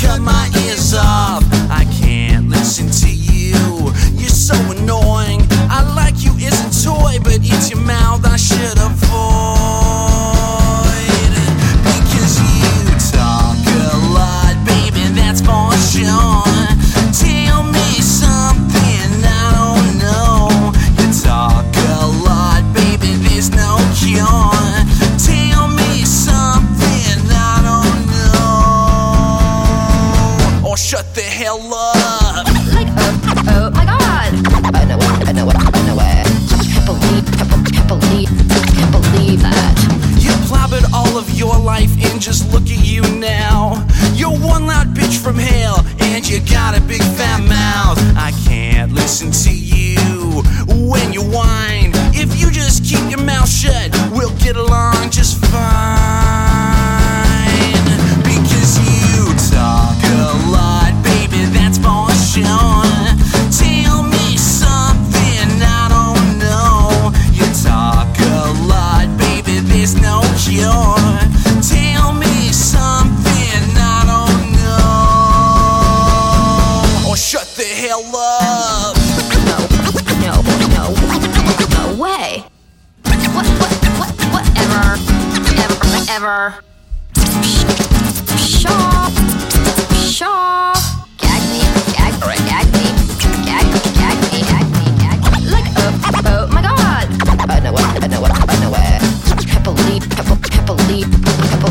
cut my ears off. I can't listen to you. You're so annoying. I like you as a toy, but it's your mouth I should avoid. Because you talk a lot, baby, that's for sure. Tell me something I don't know. You talk a lot, baby, there's no cure. Tell me something I don't know. Or shut the hell up. Like, oh my god. I can't believe that. You plobbered all of your life and just look at you now. You're one loud bitch from hell and you got a big fat mouth. I can't listen to you when you whine. If you just keep your mouth shut, we'll get along just fine. Because you talk a lot, baby, that's for sure. Tell me something I don't know. Or shut the hell up. No way. Whatever. Shaw. Gag me. Like, oh my god. I know where. Can't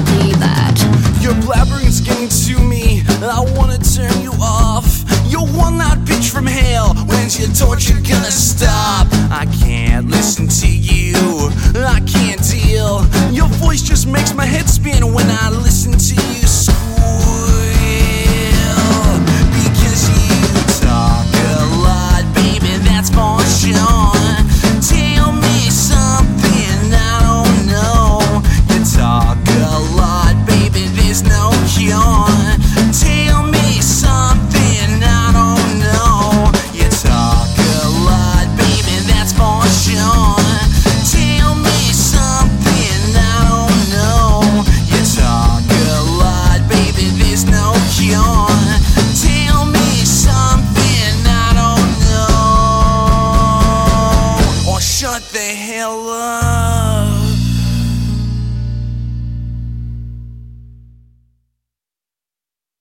believe that. Your blabbering's getting to me, I wanna turn you off. You're one loud bitch from hell, when's your torture gonna stop? I can't listen to you, I can't deal. Your voice just makes my head spin when I listen to you squeal. Because you talk a lot, baby, that's for sure. Tell me something I don't know. Talk a lot, baby, there's no cure. Tell me something I don't know. You talk a lot, baby, that's for sure. Tell me something I don't know. You talk a lot, baby, there's no cure. Tell me something I don't know. Or shut the hell up.